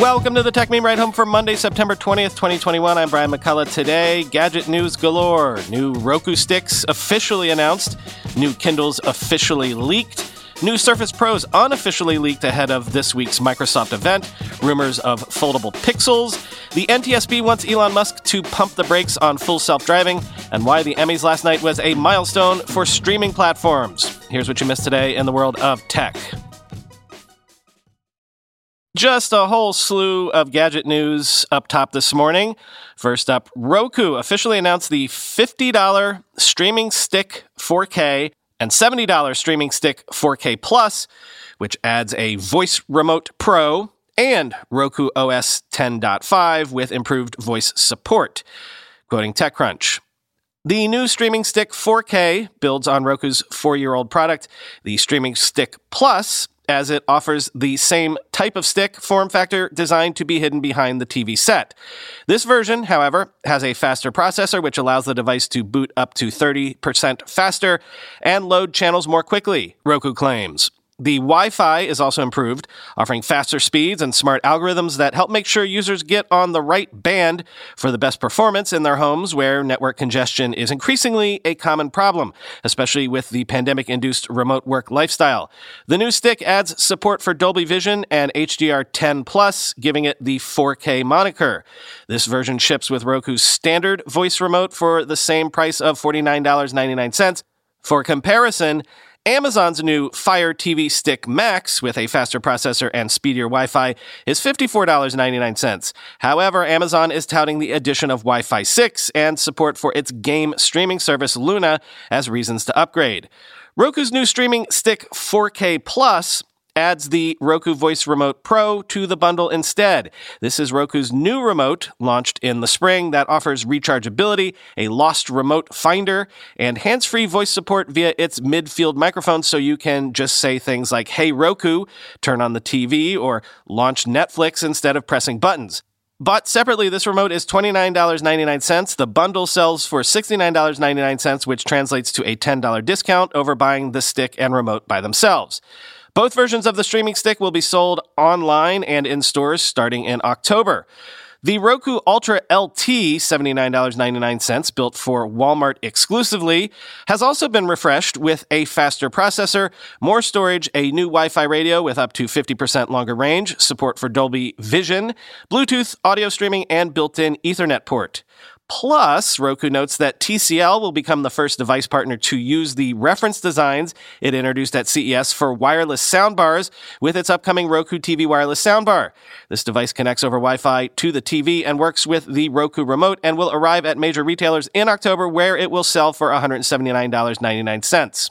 Welcome to the Tech Meme Ride Home for Monday, September 20th, 2021. I'm Brian McCullough. Today, gadget news galore. New Roku sticks officially announced. New Kindles officially leaked. New Surface Pros unofficially leaked ahead of this week's Microsoft event. Rumors of foldable Pixels. The NTSB wants Elon Musk to pump the brakes on full self-driving. And why the Emmys last night was a milestone for streaming platforms. Here's what you missed today in the world of tech. Just a whole slew of gadget news up top this morning. First up, Roku officially announced the $50 streaming stick 4K and $70 streaming stick 4K Plus, which adds a voice remote pro and Roku OS 10.5 with improved voice support. Quoting TechCrunch, the new streaming stick 4K builds on Roku's four-year-old product, the streaming stick Plus, as it offers the same type of stick form factor designed to be hidden behind the TV set. This version, however, has a faster processor, which allows the device to boot up to 30% faster and load channels more quickly, Roku claims. The Wi-Fi is also improved, offering faster speeds and smart algorithms that help make sure users get on the right band for the best performance in their homes, where network congestion is increasingly a common problem, especially with the pandemic-induced remote work lifestyle. The new stick adds support for Dolby Vision and HDR10+, giving it the 4K moniker. This version ships with Roku's standard voice remote for the same price of $49.99. For comparison, Amazon's new Fire TV Stick Max with a faster processor and speedier Wi-Fi is $54.99. However, Amazon is touting the addition of Wi-Fi 6 and support for its game streaming service Luna as reasons to upgrade. Roku's new streaming stick 4K Plus adds the Roku Voice Remote Pro to the bundle instead. This is Roku's new remote, launched in the spring, that offers rechargeability, a lost remote finder, and hands-free voice support via its midfield microphone, so you can just say things like, "Hey Roku, turn on the TV," or "launch Netflix" instead of pressing buttons. Bought separately, this remote is $29.99. The bundle sells for $69.99, which translates to a $10 discount over buying the stick and remote by themselves. Both versions of the streaming stick will be sold online and in stores starting in October. The Roku Ultra LT, $79.99, built for Walmart exclusively, has also been refreshed with a faster processor, more storage, a new Wi-Fi radio with up to 50% longer range, support for Dolby Vision, Bluetooth, audio streaming, and built-in Ethernet port. Plus, Roku notes that TCL will become the first device partner to use the reference designs it introduced at CES for wireless soundbars with its upcoming Roku TV wireless soundbar. This device connects over Wi-Fi to the TV and works with the Roku remote, and will arrive at major retailers in October, where it will sell for $179.99.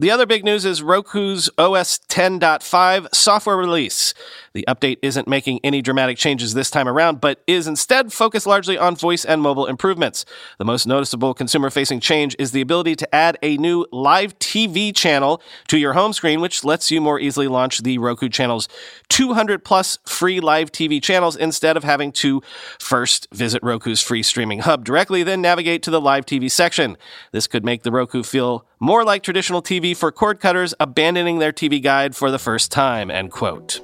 The other big news is Roku's OS 10.5 software release. The update isn't making any dramatic changes this time around, but is instead focused largely on voice and mobile improvements. The most noticeable consumer-facing change is the ability to add a new live TV channel to your home screen, which lets you more easily launch the Roku channel's 200+ free live TV channels, instead of having to first visit Roku's free streaming hub directly, then navigate to the live TV section. This could make the Roku feel more like traditional TV for cord cutters abandoning their TV guide for the first time, end quote.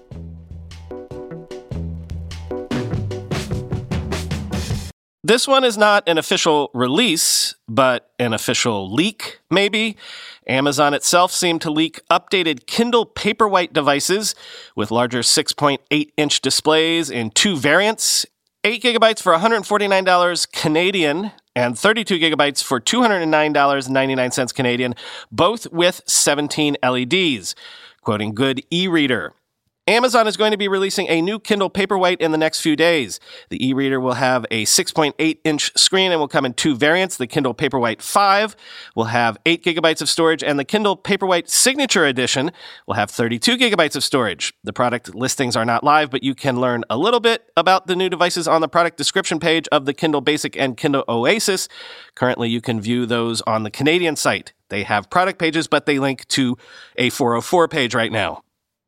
This one is not an official release, but an official leak, maybe. Amazon itself seemed to leak updated Kindle Paperwhite devices with larger 6.8-inch displays in two variants, 8 gigabytes for $149 Canadian, and 32 gigabytes for $209.99 Canadian, both with 17 LEDs. Quoting Good E-Reader, Amazon is going to be releasing a new Kindle Paperwhite in the next few days. The e-reader will have a 6.8-inch screen and will come in two variants. The Kindle Paperwhite 5 will have 8 gigabytes of storage, and the Kindle Paperwhite Signature Edition will have 32 gigabytes of storage. The product listings are not live, but you can learn a little bit about the new devices on the product description page of the Kindle Basic and Kindle Oasis. Currently, you can view those on the Canadian site. They have product pages, but they link to a 404 page right now.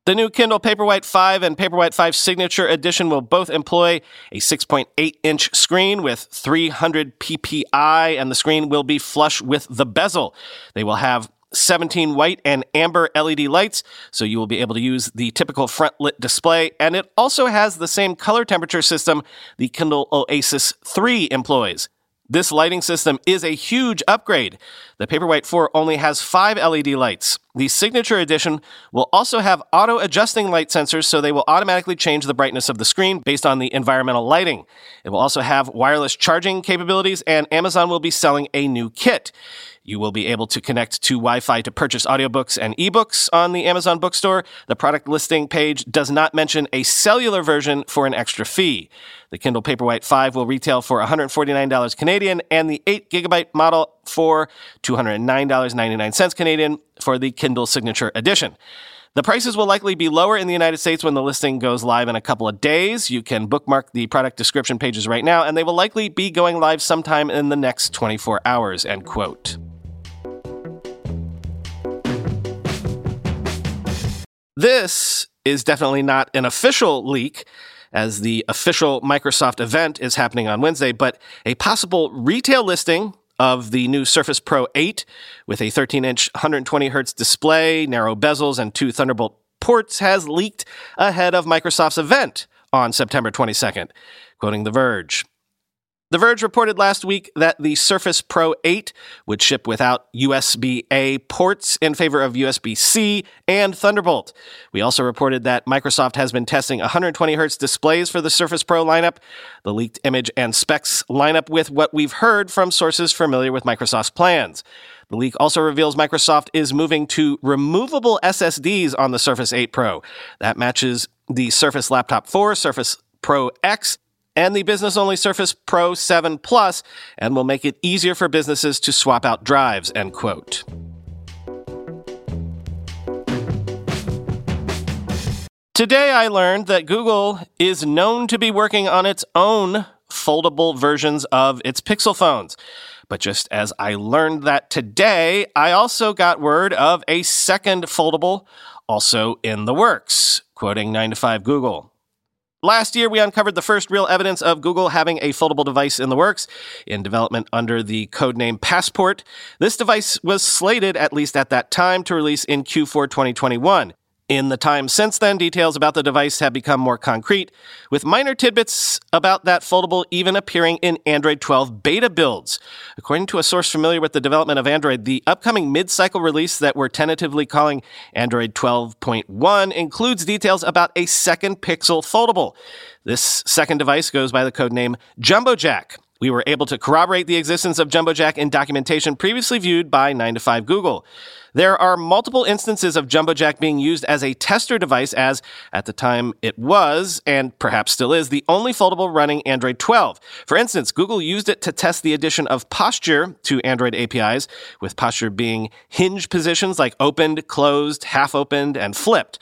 The new Kindle Paperwhite 5 and Paperwhite 5 Signature Edition will both employ a 6.8-inch screen with 300 ppi, and the screen will be flush with the bezel. They will have 17 white and amber LED lights, so you will be able to use the typical front lit display, and it also has the same color temperature system the Kindle Oasis 3 employs. This lighting system is a huge upgrade. The Paperwhite 4 only has 5 LED lights. The Signature Edition will also have auto-adjusting light sensors, so they will automatically change the brightness of the screen based on the environmental lighting. It will also have wireless charging capabilities, and Amazon will be selling a new kit. You will be able to connect to Wi-Fi to purchase audiobooks and ebooks on the Amazon bookstore. The product listing page does not mention a cellular version for an extra fee. The Kindle Paperwhite 5 will retail for $149 Canadian, and the 8GB model for $209.99 Canadian for the Kindle Signature Edition. The prices will likely be lower in the United States when the listing goes live in a couple of days. You can bookmark the product description pages right now, and they will likely be going live sometime in the next 24 hours, end quote. This is definitely not an official leak, as the official Microsoft event is happening on Wednesday, but a possible retail listing of the new Surface Pro 8 with a 13-inch 120Hz display, narrow bezels, and 2 Thunderbolt ports has leaked ahead of Microsoft's event on September 22nd, quoting The Verge. The Verge reported last week that the Surface Pro 8 would ship without USB-A ports in favor of USB-C and Thunderbolt. We also reported that Microsoft has been testing 120Hz displays for the Surface Pro lineup, the leaked image and specs line up with what we've heard from sources familiar with Microsoft's plans. The leak also reveals Microsoft is moving to removable SSDs on the Surface 8 Pro. That matches the Surface Laptop 4, Surface Pro X, and the business-only Surface Pro 7 Plus, and will make it easier for businesses to swap out drives, end quote. Today I learned that Google is known to be working on its own foldable versions of its Pixel phones. But just as I learned that today, I also got word of a second foldable, also in the works, quoting 9to5Google. Last year, we uncovered the first real evidence of Google having a foldable device in the works, in development under the codename Passport. This device was slated, at least at that time, to release in Q4 2021. In the time since then, details about the device have become more concrete, with minor tidbits about that foldable even appearing in Android 12 beta builds. According to a source familiar with the development of Android, the upcoming mid-cycle release that we're tentatively calling Android 12.1 includes details about a second Pixel foldable. This second device goes by the codename Jumbo Jack. We were able to corroborate the existence of Jumbo Jack in documentation previously viewed by 9to5Google. There are multiple instances of Jumbo Jack being used as a tester device as, at the time, it was, and perhaps still is, the only foldable running Android 12. For instance, Google used it to test the addition of posture to Android APIs, with posture being hinge positions like opened, closed, half-opened, and flipped.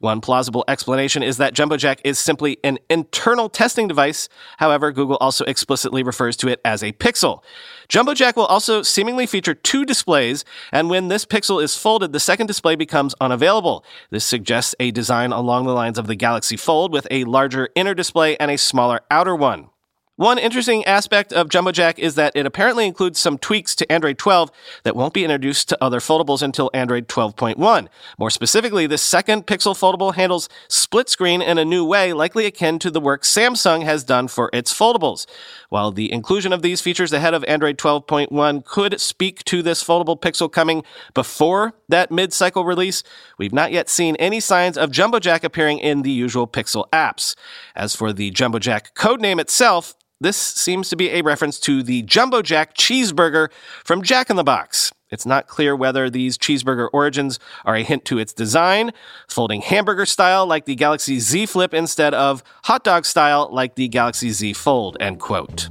One plausible explanation is that Jumbo Jack is simply an internal testing device. However, Google also explicitly refers to it as a Pixel. Jumbo Jack will also seemingly feature two displays, and when this Pixel is folded, the second display becomes unavailable. This suggests a design along the lines of the Galaxy Fold, with a larger inner display and a smaller outer one. One interesting aspect of Jumbo Jack is that it apparently includes some tweaks to Android 12 that won't be introduced to other foldables until Android 12.1. More specifically, this second Pixel foldable handles split screen in a new way, likely akin to the work Samsung has done for its foldables. While the inclusion of these features ahead of Android 12.1 could speak to this foldable Pixel coming before that mid-cycle release, we've not yet seen any signs of Jumbo Jack appearing in the usual Pixel apps. As for the Jumbo Jack codename itself, this seems to be a reference to the Jumbo Jack cheeseburger from Jack in the Box. It's not clear whether these cheeseburger origins are a hint to its design, folding hamburger style like the Galaxy Z Flip instead of hot dog style like the Galaxy Z Fold, end quote.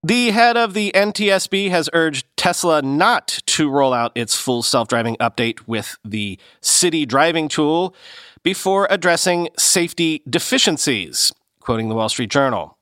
The head of the NTSB has urged Tesla not to roll out its full self-driving update with the city driving tool before addressing safety deficiencies, quoting the Wall Street Journal.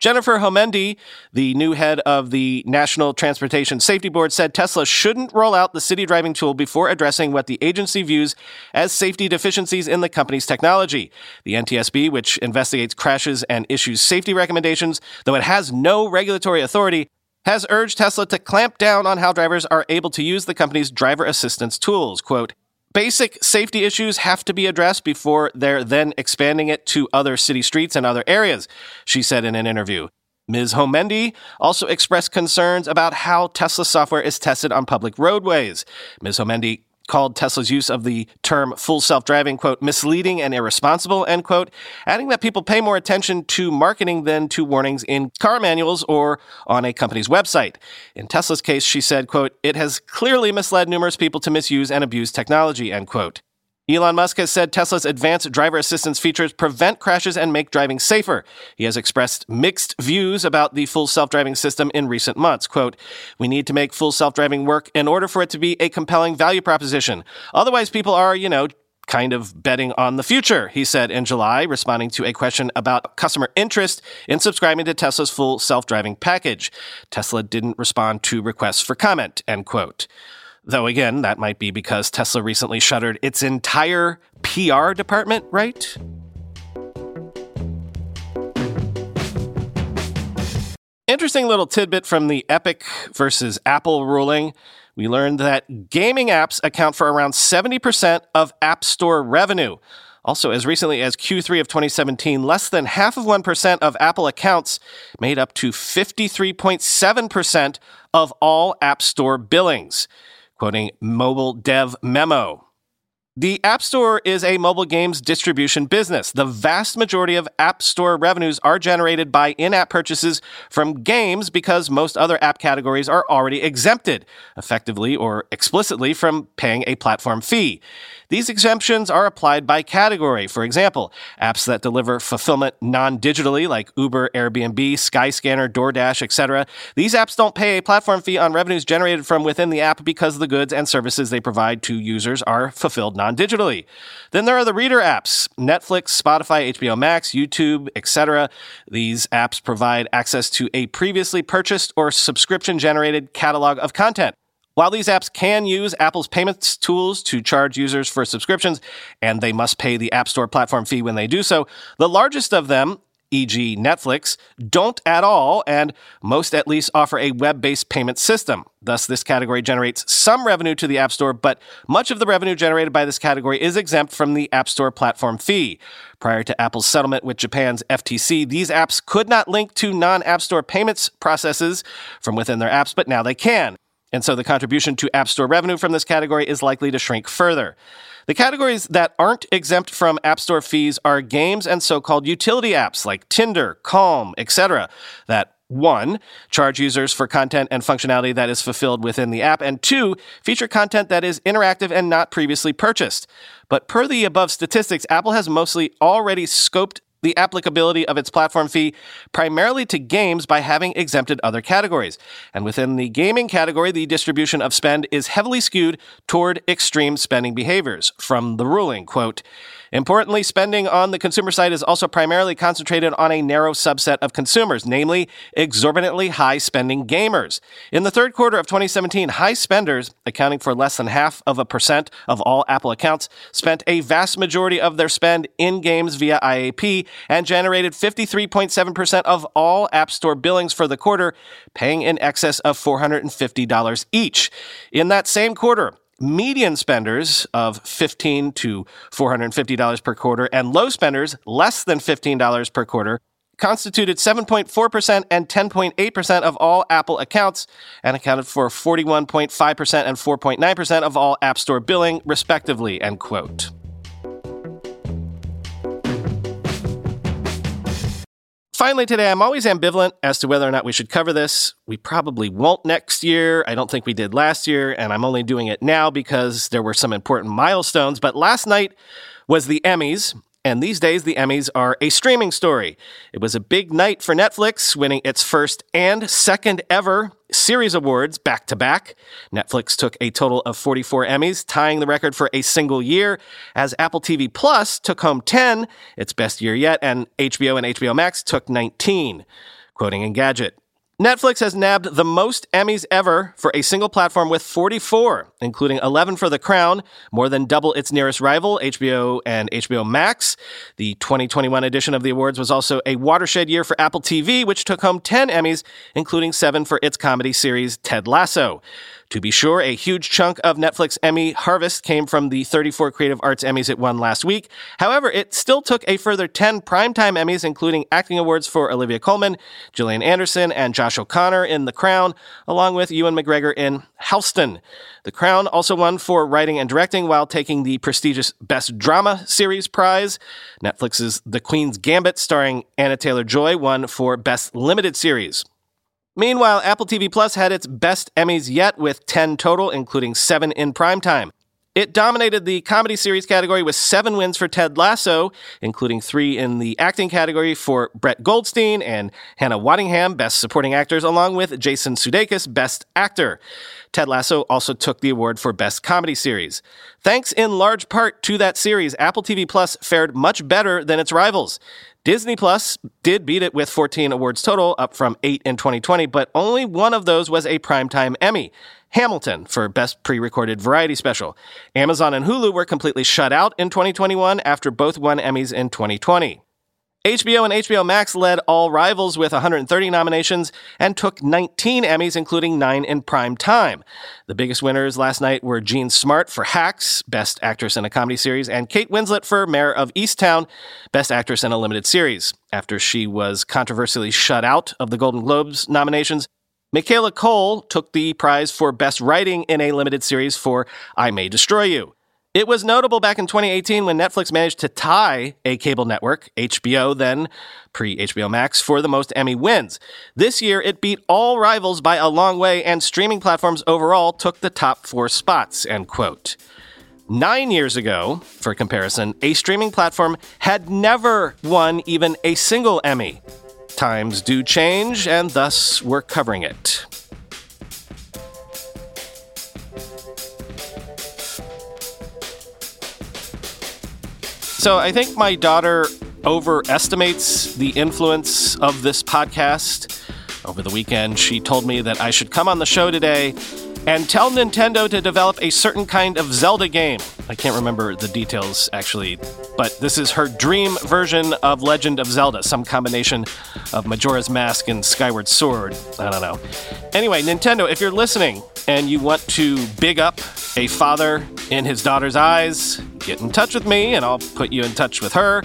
Jennifer Homendy, the new head of the National Transportation Safety Board, said Tesla shouldn't roll out the city driving tool before addressing what the agency views as safety deficiencies in the company's technology. The NTSB, which investigates crashes and issues safety recommendations, though it has no regulatory authority, has urged Tesla to clamp down on how drivers are able to use the company's driver assistance tools. Quote, "Basic safety issues have to be addressed before they're then expanding it to other city streets and other areas," she said in an interview. Ms. Homendy also expressed concerns about how Tesla software is tested on public roadways. Ms. Homendy called Tesla's use of the term full self-driving, quote, misleading and irresponsible, end quote, adding that people pay more attention to marketing than to warnings in car manuals or on a company's website. In Tesla's case, she said, quote, "It has clearly misled numerous people to misuse and abuse technology," end quote. Elon Musk has said Tesla's advanced driver assistance features prevent crashes and make driving safer. He has expressed mixed views about the full self-driving system in recent months. Quote, "We need to make full self-driving work in order for it to be a compelling value proposition. Otherwise, people are, kind of betting on the future," he said in July, responding to a question about customer interest in subscribing to Tesla's full self-driving package. Tesla didn't respond to requests for comment, end quote. Though, again, that might be because Tesla recently shuttered its entire PR department, right? Interesting little tidbit from the Epic versus Apple ruling. We learned that gaming apps account for around 70% of App Store revenue. Also, as recently as Q3 of 2017, less than half of 1% of Apple accounts made up to 53.7% of all App Store billings. Quoting Mobile Dev Memo. The App Store is a mobile games distribution business. The vast majority of App Store revenues are generated by in-app purchases from games because most other app categories are already exempted, effectively or explicitly, from paying a platform fee. These exemptions are applied by category. For example, apps that deliver fulfillment non-digitally, like Uber, Airbnb, Skyscanner, DoorDash, etc. These apps don't pay a platform fee on revenues generated from within the app because the goods and services they provide to users are fulfilled non-digitally. Then there are the reader apps, Netflix, Spotify, HBO Max, YouTube, etc. These apps provide access to a previously purchased or subscription-generated catalog of content. While these apps can use Apple's payments tools to charge users for subscriptions, and they must pay the App Store platform fee when they do so, the largest of them, e.g. Netflix, don't at all, and most at least offer a web-based payment system. Thus, this category generates some revenue to the App Store, but much of the revenue generated by this category is exempt from the App Store platform fee. Prior to Apple's settlement with Japan's FTC, these apps could not link to non-App Store payments processes from within their apps, but now they can. And so the contribution to App Store revenue from this category is likely to shrink further. The categories that aren't exempt from App Store fees are games and so-called utility apps like Tinder, Calm, etc. that, 1, charge users for content and functionality that is fulfilled within the app, and 2, feature content that is interactive and not previously purchased. But per the above statistics, Apple has mostly already scoped the applicability of its platform fee primarily to games by having exempted other categories. And within the gaming category, the distribution of spend is heavily skewed toward extreme spending behaviors. From the ruling, quote, "Importantly, spending on the consumer side is also primarily concentrated on a narrow subset of consumers, namely exorbitantly high-spending gamers. In the third quarter of 2017, high spenders, accounting for less than 0.5% of all Apple accounts, spent a vast majority of their spend in games via IAP and generated 53.7% of all App Store billings for the quarter, paying in excess of $450 each. In that same quarter, median spenders of $15 to $450 per quarter and low spenders less than $15 per quarter constituted 7.4% and 10.8% of all Apple accounts and accounted for 41.5% and 4.9% of all App Store billing, respectively," end quote. Finally today, I'm always ambivalent as to whether or not we should cover this. We probably won't next year. I don't think we did last year, and I'm only doing it now because there were some important milestones. But last night was the Emmys, and these days the Emmys are a streaming story. It was a big night for Netflix, winning its first and second ever series awards back-to-back. Netflix took a total of 44 Emmys, tying the record for a single year, as Apple TV Plus took home 10, its best year yet, and HBO and HBO Max took 19. Quoting Engadget, Netflix has nabbed the most Emmys ever for a single platform with 44, including 11 for The Crown, more than double its nearest rival, HBO and HBO Max. The 2021 edition of the awards was also a watershed year for Apple TV, which took home 10 Emmys, including 7 for its comedy series Ted Lasso. To be sure, a huge chunk of Netflix Emmy harvest came from the 34 Creative Arts Emmys it won last week. However, it still took a further 10 primetime Emmys, including acting awards for Olivia Colman, Gillian Anderson, and Josh O'Connor in The Crown, along with Ewan McGregor in Houston. The Crown also won for writing and directing while taking the prestigious Best Drama Series prize. Netflix's The Queen's Gambit, starring Anna Taylor-Joy, won for Best Limited Series. Meanwhile, Apple TV Plus had its best Emmys yet, with 10 total, including 7 in primetime. It dominated the comedy series category with 7 wins for Ted Lasso, including 3 in the acting category for Brett Goldstein and Hannah Waddingham, Best Supporting Actors, along with Jason Sudeikis, Best Actor. Ted Lasso also took the award for Best Comedy Series. Thanks in large part to that series, Apple TV Plus fared much better than its rivals. Disney Plus did beat it with 14 awards total, up from 8 in 2020, but only one of those was a primetime Emmy, Hamilton, for Best Pre-Recorded Variety Special. Amazon and Hulu were completely shut out in 2021 after both won Emmys in 2020. HBO and HBO Max led all rivals with 130 nominations and took 19 Emmys, including 9 in prime time. The biggest winners last night were Jean Smart for Hacks, Best Actress in a Comedy Series, and Kate Winslet for Mayor of Easttown, Best Actress in a Limited Series. After she was controversially shut out of the Golden Globes nominations, Michaela Cole took the prize for Best Writing in a Limited Series for I May Destroy You. It was notable back in 2018 when Netflix managed to tie a cable network, HBO then, pre-HBO Max, for the most Emmy wins. This year, it beat all rivals by a long way, and streaming platforms overall took the top four spots, end quote. 9 years ago, for comparison, a streaming platform had never won even a single Emmy. Times do change, and thus we're covering it. So I think my daughter overestimates the influence of this podcast. Over the weekend, she told me that I should come on the show today and tell Nintendo to develop a certain kind of Zelda game. I can't remember the details, actually, but this is her dream version of Legend of Zelda, some combination of Majora's Mask and Skyward Sword. I don't know. Anyway, Nintendo, if you're listening and you want to big up a father in his daughter's eyes, get in touch with me and I'll put you in touch with her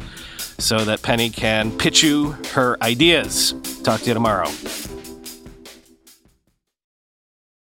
so that Penny can pitch you her ideas. Talk to you tomorrow.